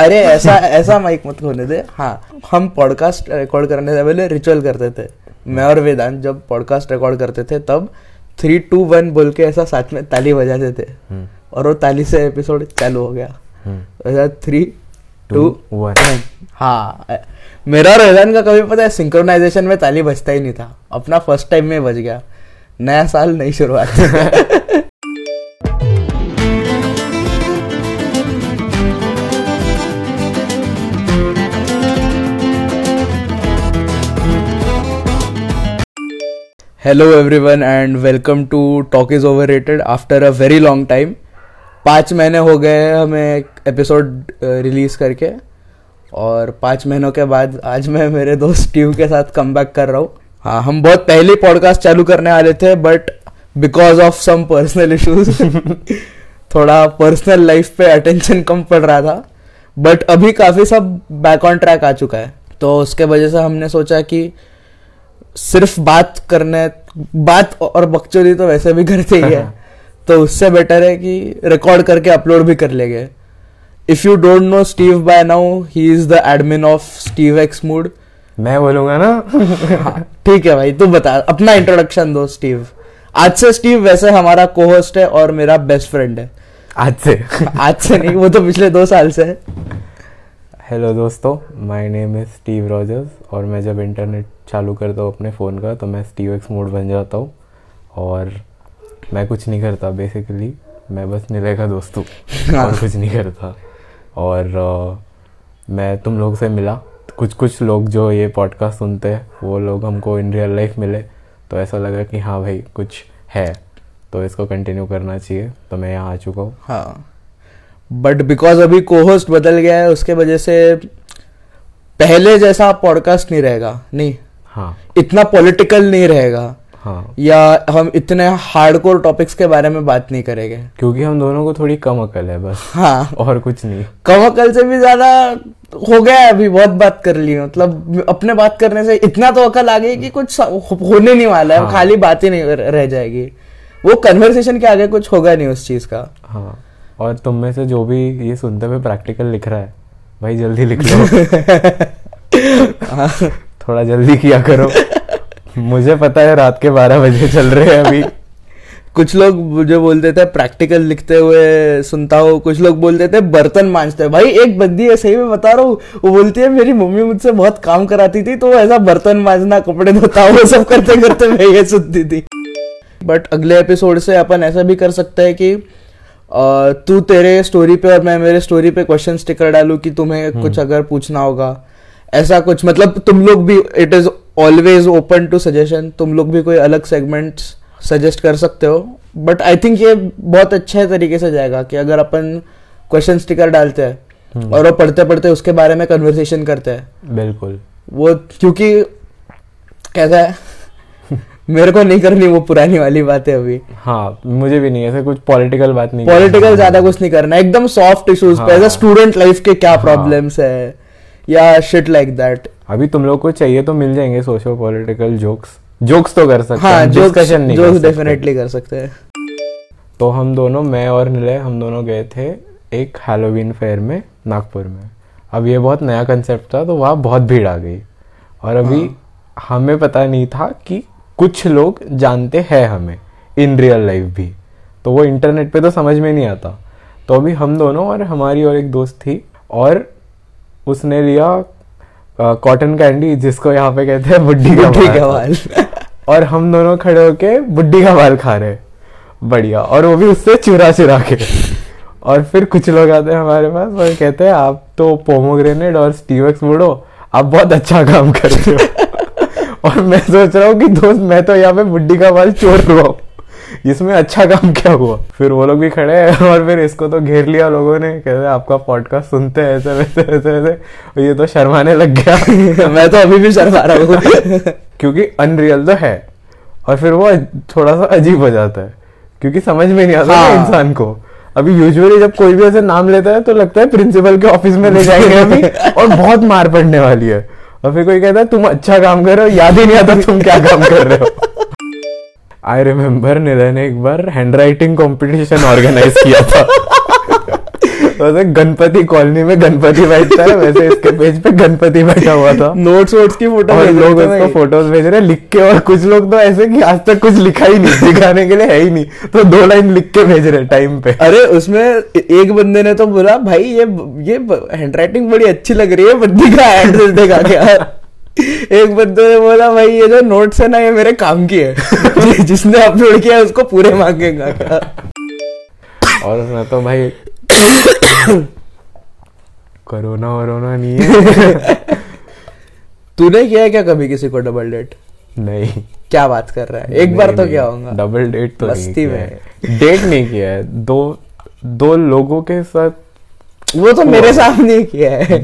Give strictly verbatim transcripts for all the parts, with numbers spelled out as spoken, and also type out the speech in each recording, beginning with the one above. अरे ऐसा ऐसा माइक मत खोने दे। हाँ, हम पॉडकास्ट रिकॉर्ड करने से पहले रिचुअल करते थे। मैं और वेदांत जब पॉडकास्ट रिकॉर्ड करते थे तब थ्री टू वन बोल के ऐसा साथ में ताली बजाते थे और वो ताली से एपिसोड चालू हो गया। Three two one. हाँ, मेरा और वेदांत का कभी पता है सिंक्रोनाइजेशन में ताली बजता ही नहीं था, अपना फर्स्ट टाइम में बज गया। नया साल नई शुरुआत। Hello everyone and welcome to talk is overrated after a very long time. पाँच महीने हो गए हमें एक एपिसोड रिलीज़ करके और पाँच महीनों के बाद आज मैं मेरे दोस्त स्टीव के साथ कमबैक कर रहा हूँ। हाँ, हम बहुत पहले पॉडकास्ट चालू करने वाले थे but because of some personal issues थोड़ा पर्सनल लाइफ पे अटेंशन कम पड़ रहा था, बट अभी काफ़ी सब बैक ऑन ट्रैक आ चुका है। तो उसके वजह से हमने सोचा कि सिर्फ बात करने बात और बकचोदी तो वैसे भी करते ही है, तो उससे बेटर है कि रिकॉर्ड करके अपलोड भी कर लेंगे। If you don't know Steve by now, he is the admin of Steve X mood. मैं बोलूंगा ना? ठीक है भाई, तू बता, अपना इंट्रोडक्शन दो स्टीव। आज से स्टीव वैसे हमारा को होस्ट है और मेरा बेस्ट फ्रेंड है। आज से आज से नहीं, वो तो पिछले दो साल से है। हेलो दोस्तों, my name is Steve Rogers और मैं जब इंटरनेट चालू करता हूँ अपने फ़ोन का तो मैं स्टीव एक्स मोड बन जाता हूँ और मैं कुछ नहीं करता। बेसिकली मैं बस निलय का दोस्त हूँ और कुछ नहीं करता। और uh, मैं तुम लोग से मिला। कुछ कुछ लोग जो ये पॉडकास्ट सुनते हैं वो लोग हमको इन रियल लाइफ मिले तो ऐसा लगा कि हाँ भाई कुछ है, तो इसको कंटिन्यू करना चाहिए, तो मैं यहाँ आ चुका हूँ। हाँ, बट बिकॉज अभी को होस्ट बदल गया है उसके वजह से पहले जैसा पॉडकास्ट नहीं रहेगा। नहीं, हाँ, इतना पॉलिटिकल नहीं रहेगा। हाँ, या हम इतने हार्डकोर टॉपिक्स के बारे में बात नहीं करेंगे क्योंकि हम दोनों को थोड़ी कम अकल है बस। हाँ, और कुछ नहीं। कम अकल से भी ज्यादा हो गया है, अभी बहुत बात कर ली। मतलब अपने बात करने से इतना तो अकल आ गई कि कुछ होने नहीं वाला है। हाँ, खाली बात ही नहीं रह जाएगी, वो कन्वर्सेशन के आगे कुछ होगा नहीं उस चीज का। हाँ, और तुम में से जो भी ये सुनते हुए प्रैक्टिकल लिख रहा है, भाई जल्दी लिख लो। थोड़ा जल्दी किया करो। मुझे पता है रात के बारह बजे चल रहे हैं अभी। कुछ लोग मुझे बोलते थे प्रैक्टिकल लिखते हुए सुनता हो, कुछ लोग बोलते थे बर्तन मांजते हुए। भाई एक बंदी है, सही में बता रहा हूँ, वो बोलती है मेरी मम्मी मुझसे बहुत काम कराती थी तो ऐसा बर्तन मांजना, कपड़े धोता, वो सब करते करते मैं ये सुनती थी। बट अगले एपिसोड से अपन ऐसा भी कर सकते हैं कि Uh, तू तेरे स्टोरी पे और मैं मेरे स्टोरी पे क्वेश्चन स्टिकर डालू कि तुम्हें कुछ अगर पूछना होगा ऐसा कुछ। मतलब तुम लोग भी, it is always open to suggestion, तुम लोग भी कोई अलग सेगमेंट्स सजेस्ट कर सकते हो। बट आई थिंक ये बहुत अच्छे तरीके से जाएगा कि अगर अपन क्वेश्चन स्टिकर डालते हैं और वो पढ़ते पढ़ते उसके बारे में कन्वर्सेशन करते हैं। बिल्कुल, वो क्योंकि कैसा है मेरे को नहीं करनी वो पुरानी वाली बातें अभी। हाँ, मुझे भी नहीं, ऐसे कुछ पॉलिटिकल बात नहीं, पॉलिटिकल ज्यादा कुछ नहीं करना, एकदम सॉफ्ट इश्यूज पे, एज अ स्टूडेंट लाइफ के क्या प्रॉब्लम्स है या शिट लाइक दैट। अभी तुम लोग को चाहिए तो मिल जाएंगे सोशो पॉलिटिकल जोक्स। जोक्स तो कर सकते हैं, डिस्कशन नहीं, जोक्स डेफिनेटली कर सकते हैं। तो हम दोनों, मैं और निलय, हम दोनों गए थे एक हैलोवीन फेयर में नागपुर में। अब ये बहुत नया कंसेप्ट था तो वहाँ बहुत भीड़ आ गई और अभी हमें पता नहीं था कि कुछ लोग जानते हैं हमें इन रियल लाइफ भी, तो वो इंटरनेट पे तो समझ में नहीं आता। तो अभी हम दोनों और हमारी और एक दोस्त थी और उसने लिया कॉटन कैंडी, जिसको यहाँ पे कहते हैं बुड्ढी का, का बाल। और हम दोनों खड़े होके बुड्ढी का बाल खा रहे, बढ़िया, और वो भी उससे चुरा चुरा के। और फिर कुछ लोग आते हैं हमारे पास और कहते हैं आप तो पोमोग्रेनेट और स्टीव एक्स मूड हो, आप बहुत अच्छा काम करते हो। और मैं सोच रहा हूँ कि दोस्त मैं तो यहाँ पे बुड्ढी का बाल चोर हुआ हूँ, इसमें अच्छा काम क्या हुआ। फिर वो लोग भी खड़े हैं और फिर इसको तो घेर लिया लोगों ने, कहते आपका पॉडकास्ट सुनते हैं ऐसे वैसे वैसे वैसे, ये तो शर्माने लग गया। मैं तो अभी भी शर्मा रहा हूँ क्योंकि अनरियल तो है। और फिर वो थोड़ा सा अजीब हो जाता है क्योंकि समझ में नहीं आता हाँ। इंसान को अभी यूजुअली जब कोई भी ऐसे नाम लेता है तो लगता है प्रिंसिपल के ऑफिस में ले जाएंगे अभी और बहुत मार पड़ने वाली है। और फिर कोई कहता है तुम अच्छा काम कर रहे हो, याद ही नहीं आता तुम क्या काम कर रहे हो। आई रिमेम्बर निलय ने एक बार हैंड राइटिंग कॉम्पिटिशन ऑर्गेनाइज किया था। वैसे गणपति कॉलोनी में गणपति बैठता है, वैसे इसके पेज पे गणपति बैठा हुआ था। नोट्स वोट्स की फोटो और लोग उसको फोटोज भेज रहे लिख के, और कुछ लोग तो ऐसे कि आज तक कुछ लिखा ही नहीं, दिखाने के लिए है ही नहीं, तो दो लाइन लिख के भेज रहे टाइम पे। अरे उसमें एक बंदे ने तो बोला भाई ये ये हैंड राइटिंग बड़ी अच्छी लग रही है बंदी का, एड्रेस देखा क्या। एक बंदे ने बोला भाई ये जो नोट्स है ना ये मेरे काम की है, जिसने अपलोड किया है उसको पूरे मांगेगा। और उसने तो भाई कोरोना वरोना नहीं है। तूने किया है क्या कभी किसी को डबल डेट? नहीं। क्या बात कर रहा है, एक बार तो क्या होगा डबल डेट? तो मस्ती में डेट नहीं किया है, दो दो लोगों के साथ। वो तो मेरे सामने किया है,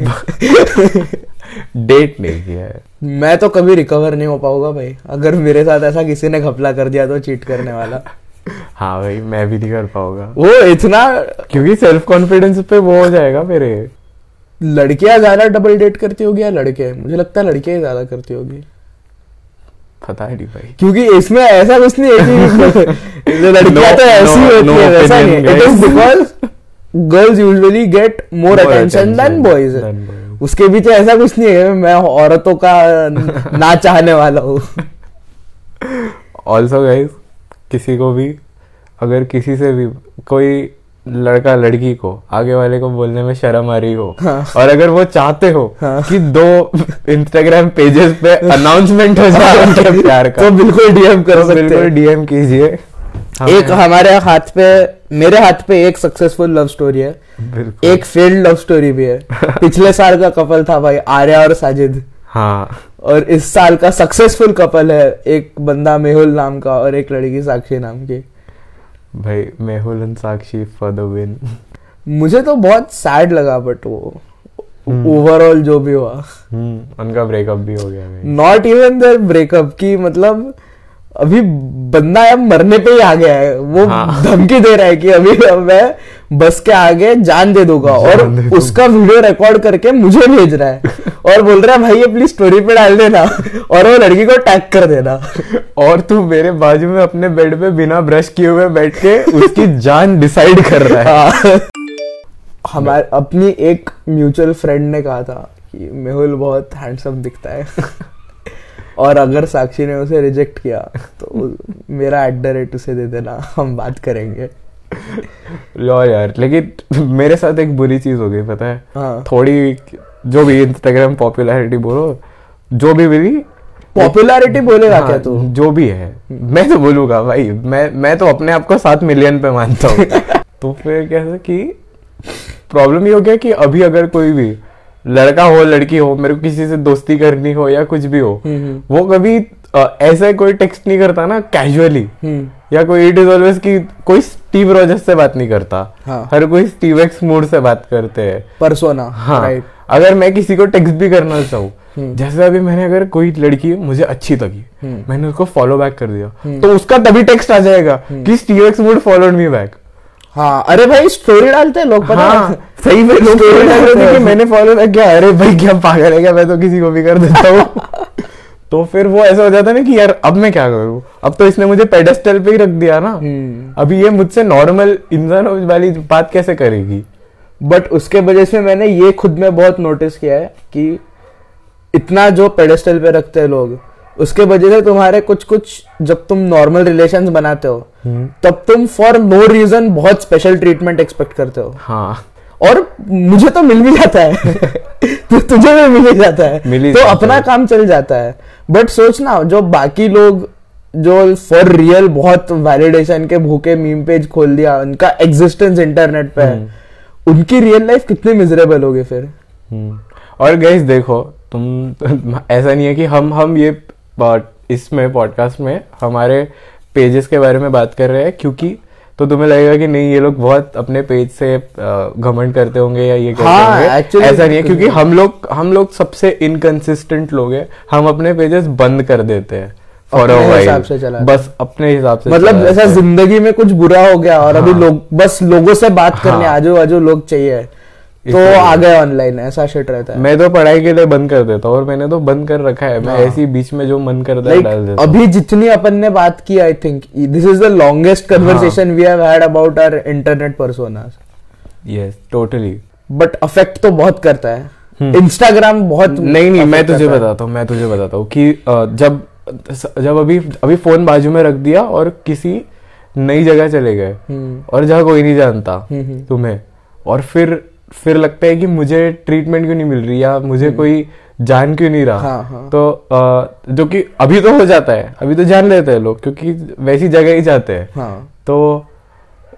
डेट नहीं किया है। मैं तो कभी रिकवर नहीं हो पाऊंगा भाई, अगर मेरे साथ ऐसा किसी ने घपला कर दिया तो चीट करने वाला। हाँ भाई मैं भी नहीं कर पाऊंगा वो इतना, क्योंकि सेल्फ कॉन्फिडेंस पे वो हो जाएगा मेरे। लड़कियां ज्यादा डबल डेट करती होगी या लड़के? मुझे लगता है लड़कियां ज्यादा करती होगी, पता नहीं भाई, क्योंकि इसमें ऐसा कुछ नहीं है। लड़कियां तो ऐसी होती है, girls usually get more attention than boys, उसके पीछे ऐसा कुछ नहीं है। मैं औरतों का ना चाहने वाला हूँ। ऑल्सो गाइस, किसी को भी अगर किसी से भी कोई लड़का लड़की को आगे वाले को बोलने में शर्म आ रही हो, हाँ। और अगर वो चाहते हो हाँ। कि दो इंस्टाग्राम पेजेस पे अनाउंसमेंट हो जाए उनके प्यार का, तो बिल्कुल डीएम करो, बिल्कुल डीएम कीजिए। एक हमारे हाथ पे, मेरे हाथ पे एक सक्सेसफुल लव स्टोरी है, एक फेल्ड लव स्टोरी भी है। पिछले साल का कपल था भाई आर्या और साजिद, हाँ। और इस साल का सक्सेसफुल कपल है, एक बंदा मेहुल नाम का और एक लड़की साक्षी नाम की। भाई मेहुल और साक्षी फॉर द विन। मुझे तो बहुत सैड लगा, बट वो ओवरऑल जो भी हुआ, उनका ब्रेकअप भी हो गया। नॉट इवन देयर ब्रेकअप की, मतलब अभी बंदा अब मरने पे ही आ गया है, वो हाँ। धमकी दे रहा है कि अभी मैं बस के आगे जान दे दूंगा, और दे उसका वीडियो रिकॉर्ड करके मुझे भेज रहा है और बोल रहा है भाई ये प्लीज स्टोरी पे डाल देना और वो लड़की को टैग कर देना। और तू मेरे बाजू में अपने बेड पे बिना ब्रश किए हुए बैठ के उसकी जान डिसाइड कर रहा है। हमारे अपनी एक म्यूचुअल फ्रेंड ने कहा था कि मेहुल बहुत हैंडसम दिखता है, और अगर साक्षी ने उसे रिजेक्ट किया तो मेरा एट द रेट उसे दे देना, हम बात करेंगे। लो यार, लेकिन मेरे साथ एक बुरी चीज हो गई पता है, हाँ। थोड़ी जो भी इंस्टाग्राम पॉपुलैरिटी बोलो, जो भी मेरी पॉपुलैरिटी बोलेगा, हाँ, क्या तू तो? जो भी है मैं तो बोलूंगा भाई, मैं मैं तो अपने आप को सात मिलियन पे मानता हूँ। तो फिर कैसे कि प्रॉब्लम ये हो गया कि अभी अगर कोई भी लड़का हो लड़की हो, मेरे को किसी से दोस्ती करनी हो या कुछ भी हो, वो कभी ऐसा कोई टेक्स्ट नहीं करता ना कैजुअली, या कोई इट इज ऑलवेज कि कोई स्टीव रॉजर्स से बात नहीं करता, हाँ। हर कोई स्टीव एक्स मूड से बात करते हैं, पर्सोना, हाँ। राइट। अगर मैं किसी को टेक्स्ट भी करना चाहूँ, जैसे अभी मैंने अगर कोई लड़की मुझे अच्छी लगी, मैंने उसको फॉलो बैक कर दिया, तो उसका तभी टेक्स्ट आ जाएगा कि Steve X mood followed me back. हाँ, अरे भाई स्टोरी डालते हैं लोग, पता हाँ, है सही में स्टोरी डाल रहे थे कि मैंने फॉलो किया। अरे भाई क्या पागल है क्या, मैं तो किसी को भी कर देता हूँ। तो फिर वो ऐसा हो जाता है ना कि यार अब मैं क्या करूँ, अब तो इसने मुझे पेडेस्टल पे ही रख दिया ना, अभी ये मुझसे नॉर्मल इंसान वाली बात कैसे करेगी। बट उसके वजह से मैंने ये खुद में बहुत नोटिस किया है कि इतना जो पेडेस्टल पे रखते हैं लोग, उसके वजह से तुम्हारे कुछ कुछ जब तुम नॉर्मल रिलेशंस बनाते हो, तब तुम फॉर नो रीजन बहुत स्पेशल ट्रीटमेंट एक्सपेक्ट करते हो, हाँ। और मुझे तो मिल भी जाता है तो तुझे भी मिल ही जाता है, तो जाता अपना है। काम चल जाता है। बट सोचना जो बाकी लोग जो फॉर रियल बहुत वैलिडेशन के भूखे मीम पेज खोल दिया, उनका एग्जिस्टेंस इंटरनेट पे है, उनकी रियल लाइफ कितनी मिजरेबल होगी फिर। और गाइस देखो तुम, ऐसा नहीं है कि हम हम ये इसमें पॉडकास्ट में हमारे पेजेस के बारे में बात कर रहे हैं, क्योंकि तो तुम्हें लगेगा कि नहीं ये लोग बहुत अपने पेज से घमंड करते होंगे या ये करते हाँ, होंगे, ऐसा नहीं है, क्योंकि हम लोग हम लोग सबसे इनकंसिस्टेंट लोग हैं। हम अपने पेजेस बंद कर देते हैं फॉर अ व्हाइल, बस अपने हिसाब से, मतलब ऐसा जिंदगी में कुछ बुरा हो गया और हाँ, अभी लोग बस लोगों से बात करने आजू आजू लोग चाहिए तो आ गए ऑनलाइन, ऐसा शिट रहता है। मैं तो पढ़ाई के लिए बंद कर देता हूँ, और मैंने तो बंद कर रखा है, मैं ऐसी बीच में जो मन करता है डाल देता हूं। अभी जितनी अपन ने बात की, I think this is the longest conversation we have had about our internet personas. yes, totally. But affect तो बहुत करता है इंस्टाग्राम बहुत. नहीं नहीं मैं तुझे बताता हूँ मैं तुझे बताता हूँ कि जब जब अभी अभी फोन बाजू में रख दिया और किसी नई जगह चले गए और जहाँ कोई नहीं जानता तुम्हें, और फिर फिर लगता है कि मुझे ट्रीटमेंट क्यों नहीं मिल रही या मुझे कोई जान क्यों नहीं रहा. हाँ, हाँ. तो आ, जो कि अभी तो हो जाता है, अभी तो जान लेते हैं लोग क्योंकि वैसी जगह ही जाते हैं. हाँ. तो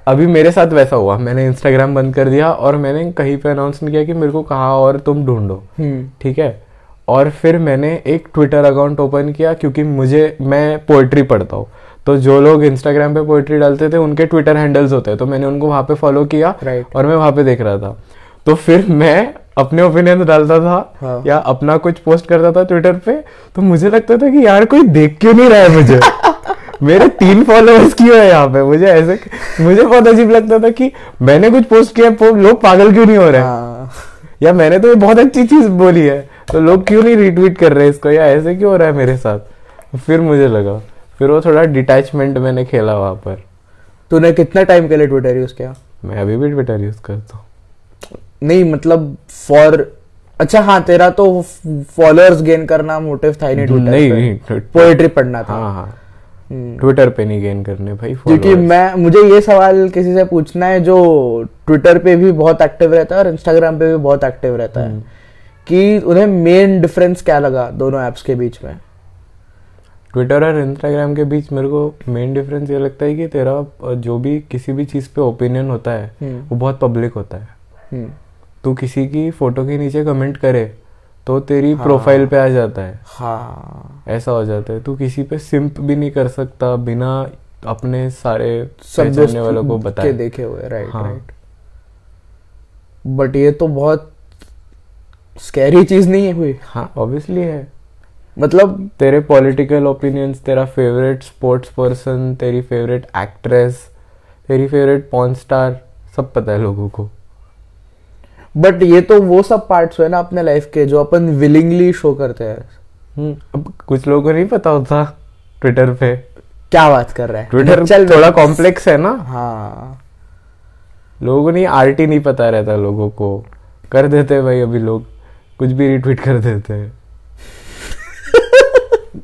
अभी मेरे साथ वैसा हुआ, मैंने इंस्टाग्राम बंद कर दिया और मैंने कहीं पे अनाउंस नहीं किया कि मेरे को कहाँ और तुम ढूंढो, ठीक है. और फिर मैंने एक ट्विटर अकाउंट ओपन किया क्योंकि मुझे मैं पोएट्री पढ़ता हूँ, तो जो लोग इंस्टाग्राम पे पोएट्री डालते थे उनके ट्विटर हैंडल्स होते हैं, तो मैंने उनको वहाँ पे फॉलो किया right. और मैं वहाँ पे देख रहा था, तो फिर मैं अपने ओपिनियन डालता था हाँ. या अपना कुछ पोस्ट करता था ट्विटर पे, तो मुझे लगता था कि यार कोई देख क्यों नहीं रहा है मुझे मेरे तीन फॉलोअर्स क्यों है यहाँ पे. मुझे ऐसे मुझे बहुत अजीब लगता था कि मैंने कुछ पोस्ट किया लोग पागल क्यों नहीं हो रहे हाँ. या मैंने तो ये बहुत अच्छी चीज बोली है तो लोग क्यों नहीं रिट्वीट कर रहे इसको, या ऐसे क्यों हो रहा है मेरे साथ. फिर मुझे लगा, फिर वो थोड़ा डिटैचमेंट मैंने खेला वहाँ पर. तूने कितना टाइम के लिए ट्विटर यूज किया? मैं अभी भी ट्विटर यूज करता हूँ. नहीं मतलब फॉर अच्छा हाँ तेरा तो फॉलोअर्स गेन करना मोटिव था नहीं ट्विटर नहीं, पे नहीं, पोएट्री पढ़ना था. हाँ हाँ ट्विटर पे नहीं गेन करने भाई, क्योंकि मैं मुझे ये सवाल किसी से पूछना है जो ट्विटर पे भी बहुत एक्टिव रहता है और इंस्टाग्राम पे भी बहुत एक्टिव रहता है, कि उन्हें मेन डिफरेंस क्या लगा दोनों ऐप्स के बीच में, ट्विटर और इंस्टाग्राम के बीच. मेरे को मेन डिफरेंस ये लगता है कि तेरा जो भी किसी भी चीज पे ओपिनियन होता है वो बहुत पब्लिक होता है. तू किसी की फोटो के नीचे कमेंट करे तो तेरी हाँ, प्रोफाइल पे आ जाता है हाँ, ऐसा हो जाता है. तू किसी पे सिंप भी नहीं कर सकता बिना अपने सारे पहचानने वालों को बताए देखे हुए राइट हाँ. राइट बट ये तो बहुत स्कैरी चीज नहीं हुई. हाँ ऑब्वियसली है, मतलब तेरे पॉलिटिकल ओपिनियंस, तेरा फेवरेट स्पोर्ट्स पर्सन, तेरी फेवरेट एक्ट्रेस, तेरी फेवरेट पॉर्न स्टार, सब पता है लोगों को. बट ये तो वो सब पार्ट्स है ना अपने लाइफ के जो अपन विलिंगली शो करते हैं. अब कुछ लोगों को नहीं पता होता ट्विटर पे. क्या बात कर रहा है, ट्विटर चल थोड़ा कॉम्प्लेक्स है ना. हाँ लोगों को नहीं, आरटी नहीं पता रहता लोगों को, कर देते हैं भाई अभी लोग कुछ भी रिट्वीट कर देते हैं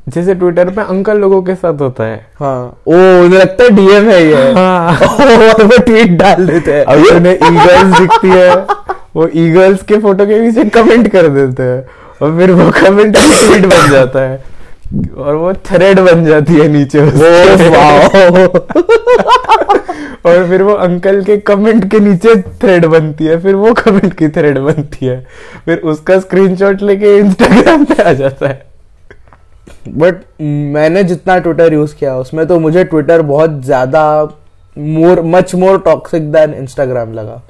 जैसे ट्विटर पे अंकल लोगों के साथ होता है. हाँ ओ मुझे लगता है डीएम है ये हाँ. और वो ट्वीट डाल देते हैं, अब उन्हें ईगल्स दिखती है वो ईगल्स के फोटो के पीछे कमेंट कर देते हैं और फिर वो कमेंट ट्वीट बन जाता है और वो थ्रेड बन जाती है नीचे और फिर वो अंकल के कमेंट के नीचे थ्रेड बनती है, फिर वो कमेंट की थ्रेड बनती है, फिर उसका स्क्रीनशॉट लेके इंस्टाग्राम पे आ जाता है. बट मैंने जितना ट्विटर यूज किया उसमें तो मुझे ट्विटर बहुत ज्यादा more much more toxic than Instagram लगा.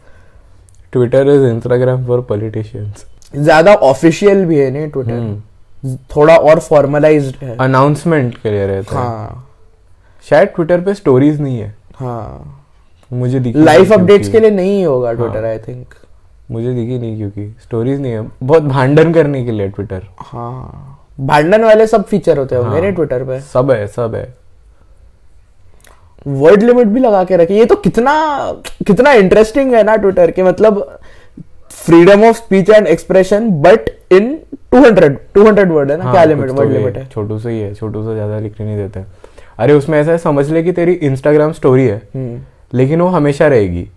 Twitter is Instagram for politicians. ज्यादा ऑफिशियल भी है नहीं ट्विटर, थोड़ा और फॉर्मलाइज्ड है, अनाउंसमेंट के लिए रहता है. हाँ शायद ट्विटर पे स्टोरीज नहीं है. हाँ मुझे दिखी लाइफ अपडेट्स के लिए नहीं होगा ट्विटर आई थिंक. मुझे दिखी नहीं क्योंकि स्टोरीज नहीं है, बहुत भांडन करने के लिए ट्विटर. हाँ भांडन वाले सब फीचर होते होंगे हाँ, ट्विटर पे सब है सब है. वर्ड लिमिट भी लगा के रखी. ये तो कितना कितना इंटरेस्टिंग है ना ट्विटर के, मतलब freedom of speech and expression but in two hundred word है ना. हाँ, क्या लिमिट वर्ड तो लिमिट है, छोटू से ही है, छोटू से ज्यादा लिखने नहीं देते. अरे उसमें ऐसा है, समझ ले कि तेरी इंस्टाग्राम स्टोरी है लेकिन वो हमेशा रहेगी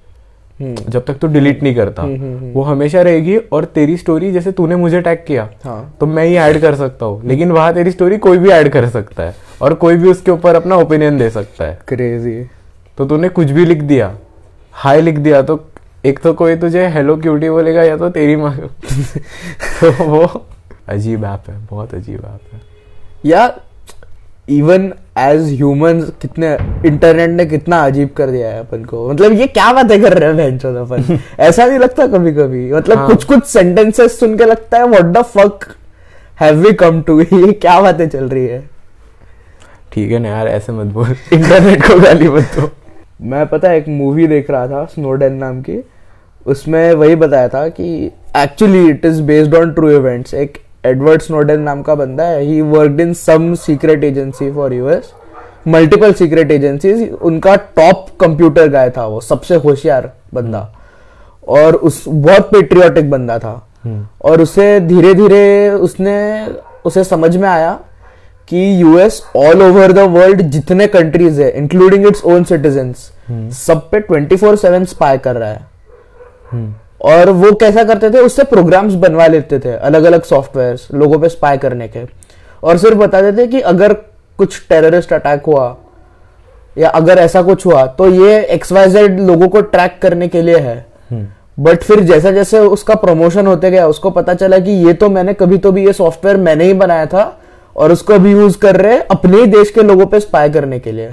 जब तक तू डिलीट नहीं करता, वो हमेशा रहेगी. और तेरी स्टोरी जैसे तूने मुझे टैग किया हाँ. तो मैं ही ऐड कर सकता हूँ, लेकिन वहां तेरी स्टोरी कोई भी ऐड कर सकता है और कोई भी उसके ऊपर अपना ओपिनियन दे सकता है. क्रेजी. तो तूने कुछ भी लिख दिया, हाय लिख दिया, तो एक तो कोई तुझे हेलो क्यूटी बोलेगा या तो तेरी माँ तो वो अजीब ऐप है, बहुत अजीब ऐप है. या इवन एज ह्यूमंस कितने इंटरनेट ने कितना अजीब कर दिया है अपन को. मतलब ये क्या बातें कर रहे हैं बहनचोद अपन ऐसा नहीं लगता कभी कभी, मतलब हाँ. कुछ कुछ सेंटेंसेस सुन के लगता है what the fuck have we come to, ये क्या बातें चल रही है. ठीक है ना यार ऐसे मत बोल इंटरनेट को गाली मत दो. मैं पता है एक मूवी देख रहा था स्नोडेन नाम की, उसमें वही बताया था कि actually it is based on true events. एक एडवर्ड स्नोडेन नाम का बंदा है, he worked in some secret agency for US, multiple secret agencies. उनका टॉप कंप्यूटर गाय था, वो सबसे होशियार बंदा, और उस बहुत पेट्रियोटिक बंदा था और उसे धीरे धीरे उसने उसे समझ में आया कि US all over the world जितने कंट्रीज है इंक्लूडिंग इट्स ओन सिटीजन्स सब पे ट्वेंटी फोर सेवन स्पाई कर रहा है। hmm. और वो कैसा करते थे, उससे प्रोग्राम्स बनवा लेते थे, अलग अलग सॉफ्टवेयर्स लोगों पे स्पाई करने के, और सिर्फ बताते थे कि अगर कुछ टेररिस्ट अटैक हुआ या अगर ऐसा कुछ हुआ तो ये एक्स वाई जेड लोगों को ट्रैक करने के लिए है। hmm. बट फिर जैसा जैसे उसका प्रमोशन होते गया उसको पता चला कि ये तो मैंने कभी तो भी ये सॉफ्टवेयर मैंने ही बनाया था और उसको अभी यूज कर रहे हैं अपने ही देश के लोगों पे स्पाई करने के लिए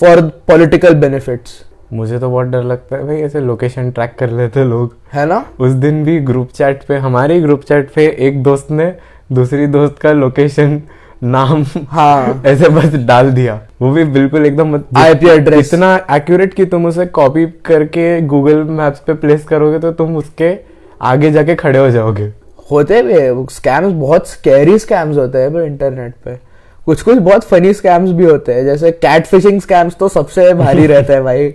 फॉर पॉलिटिकल बेनिफिट्स। मुझे तो बहुत डर लगता है भाई, ऐसे लोकेशन ट्रैक कर लेते लोग, है ना। उस दिन भी ग्रुप चैट पे, हमारे ग्रुप चैट पे एक दोस्त ने दूसरी दोस्त का लोकेशन नाम हाँ ऐसे बस डाल दिया, वो भी बिल्कुल एकदम आईपी एड्रेस इतना एक्यूरेट कि तुम उसे कॉपी करके गूगल मैप्स पे प्लेस करोगे तो तुम उसके आगे जाके खड़े हो जाओगे। होते भी है स्कैम्स, बहुत स्कैरी स्कैम्स होते हैं इंटरनेट पे, कुछ कुछ बहुत फनी स्कैम्स भी होते हैं, जैसे कैट फिशिंग स्कैम्स तो सबसे भारी रहता है भाई।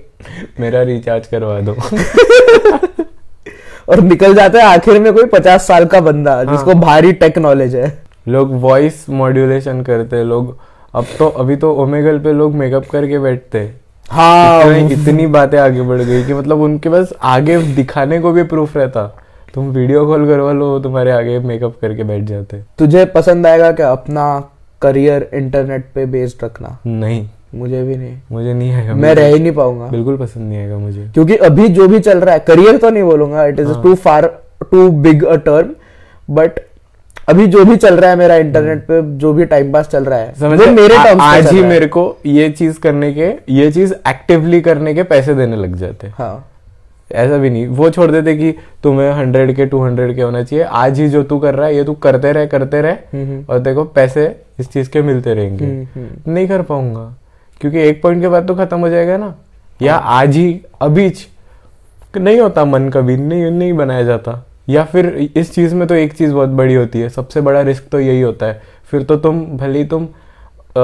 मेरा रिचार्ज करवा दो और निकल जाता है आखिर में कोई पचास साल का बंदा हाँ। जिसको भारी टेक नॉलेज है। लोग वॉइस मॉड्यूलेशन करते हैं लोग, अब तो अभी तो ओमेगल पे लोग मेकअप करके बैठते हैं हाँ। इतनी बातें आगे बढ़ गई कि मतलब उनके पास आगे दिखाने को भी प्रूफ रहता, तुम वीडियो कॉल करवा लो तुम्हारे आगे मेकअप करके बैठ जाते। तुझे पसंद आएगा क्या अपना करियर इंटरनेट पे बेस्ड रखना? नहीं, मुझे भी नहीं, मुझे नहीं आएगा, मैं रह ही नहीं पाऊंगा, बिल्कुल पसंद नहीं आएगा मुझे, क्योंकि अभी जो भी चल रहा है, करियर तो नहीं बोलूंगा, it is too far too big a term, but अभी जो भी चल रहा है मेरा इंटरनेट पे जो भी टाइम पास चल रहा है समझ मेरे आ, आज ही मेरे को ये चीज करने के ये चीज एक्टिवली करने के पैसे देने लग जाते हाँ। ऐसा भी नहीं, वो छोड़ देते कि तुम्हें हंड्रेड के टू हंड्रेड के होना चाहिए, आज ही जो तू कर रहा है ये तू करते रहे करते रहे और देखो पैसे इस चीज के मिलते रहेंगे। नहीं कर पाऊंगा क्योंकि एक पॉइंट के बाद तो खत्म हो जाएगा ना, या आज ही अभी नहीं होता मन, कभी नहीं नहीं बनाया जाता, या फिर इस चीज में तो एक चीज बहुत बड़ी होती है, सबसे बड़ा रिस्क तो यही होता है। फिर तो तुम भले ही तुम आ,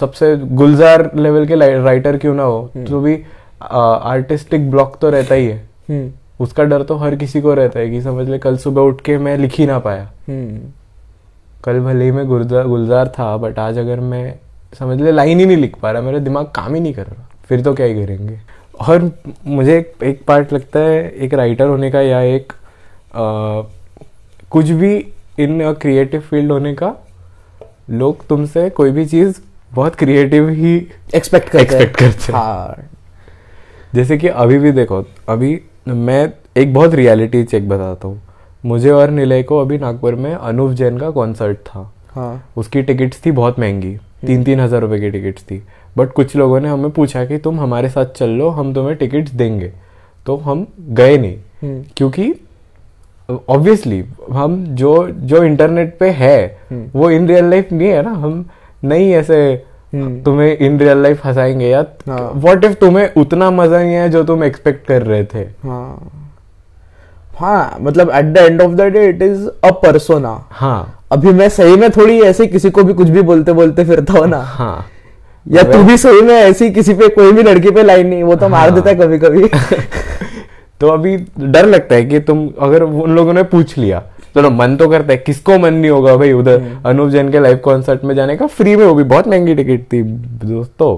सबसे गुलजार लेवल के राइटर क्यों ना हो तो भी आ, आर्टिस्टिक ब्लॉक तो रहता ही है, उसका डर तो हर किसी को रहता है कि समझ ले कल सुबह उठ के मैं लिख ही ना पाया, कल भले ही मैं गुलजार गुलजार था बट आज अगर मैं समझ ले लाइन ही नहीं लिख पा रहा, मेरा दिमाग काम ही नहीं कर रहा, फिर तो क्या ही करेंगे। और मुझे एक पार्ट लगता है एक राइटर होने का या एक Uh, कुछ भी इन क्रिएटिव फील्ड होने का, लोग तुमसे कोई भी चीज बहुत क्रिएटिव ही एक्सपेक्ट करते हैं करते हाँ। जैसे कि अभी भी देखो, अभी मैं एक बहुत रियलिटी चेक बताता हूँ, मुझे और निलय को अभी नागपुर में अनुव जैन का कॉन्सर्ट था हाँ। उसकी टिकट्स थी बहुत महंगी, तीन तीन हजार रुपए की टिकट्स थी, बट कुछ लोगों ने हमें पूछा कि तुम हमारे साथ चल लो हम तुम्हें टिकट्स देंगे, तो हम गए नहीं क्योंकि ऑब्वियसली हम जो जो इंटरनेट पे है वो इन रियल लाइफ नहीं है ना, हम नहीं ऐसे तुम्हें इन रियल लाइफ हंसाएंगे या व्हाट इफ तुम्हें उतना मजा नहीं है जो तुम एक्सपेक्ट कर रहे थे हाँ, हाँ मतलब at the end of the day it is a persona हाँ। अभी मैं सही में थोड़ी ऐसे किसी को भी कुछ भी बोलते बोलते फिरता हूँ ना हाँ। या तू भी सही में ऐसी किसी पे कोई भी लड़की पे लाइन नहीं, वो तो हाँ। मार देता है कभी कभी तो अभी डर लगता है कि तुम अगर उन लोगों ने पूछ लिया तो मन तो करता है, किसको मन नहीं होगा भाई उधर अनुव जैन के लाइव कॉन्सर्ट में जाने का, फ्री में, वो भी बहुत महंगी टिकट थी दोस्तों,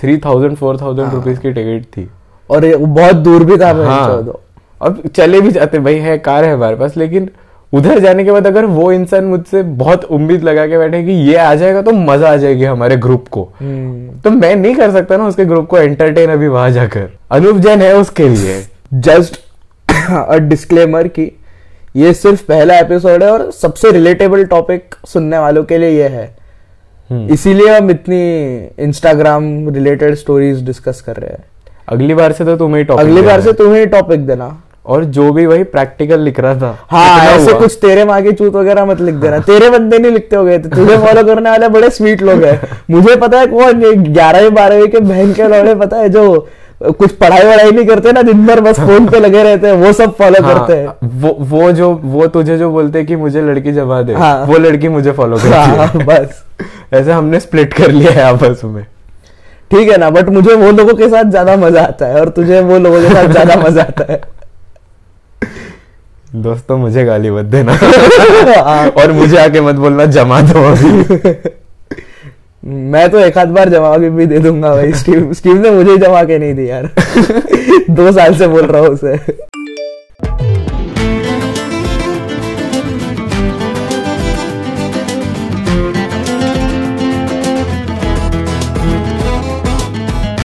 three thousand four thousand rupees की टिकट थी और बहुत दूर भी था हाँ। अब चले भी जाते भाई, है कार है हमारे पास, लेकिन उधर जाने के बाद अगर वो इंसान मुझसे बहुत उम्मीद लगा के बैठे कि ये आ जाएगा तो मजा आ जाएगी हमारे ग्रुप को, तो मैं नहीं कर सकता ना उसके ग्रुप को एंटरटेन अभी वहां जाकर। अनुव जैन है उसके लिए जस्ट अ डिस्क्लेमर कि ये सिर्फ पहला एपिसोड है और सबसे रिलेटेबल टॉपिक सुनने वालों के लिए ये है hmm. इसीलिए हम इतनी इंस्टाग्राम रिलेटेड स्टोरीज डिस्कस कर रहे हैं। अगली बार से तो तुम्हें टॉपिक अगली बार से तुम्हें टॉपिक देना, और जो भी वही प्रैक्टिकल लिख रहा था हाँ ऐसे हुआ? कुछ तेरे माँ की चूत वगैरह मत लिख देना, तेरे बंदे नहीं लिखते हो गए तो तुझे फॉलो करने वाले बड़े स्वीट लोग हैं, मुझे पता है कौन ग्यारहवीं बारहवीं के बहन के लौड़े पता है जो कुछ पढ़ाई वढ़ाई नहीं करते ना, दिन भर बस फोन पे लगे रहते हैं, वो सब फॉलो हाँ, करते हैं वो वो जो वो तुझे जो बोलते हैं कि मुझे लड़की जमा दे हाँ, वो लड़की मुझे फॉलो करती हाँ, है बस ऐसे हमने स्प्लिट कर लिया है आपस में, ठीक है ना। बट मुझे वो लोगों के साथ ज्यादा मजा आता है और तुझे वो लोगों के साथ ज्यादा मजा आता है दोस्तों मुझे गाली मत देना और मुझे आके मत बोलना जमा दो। मैं तो एक आध बार जमा के भी दे दूंगा भाई। स्टीव स्टीव ने मुझे जमा के नहीं दी यार। दो साल से बोल रहा हूँ उसे।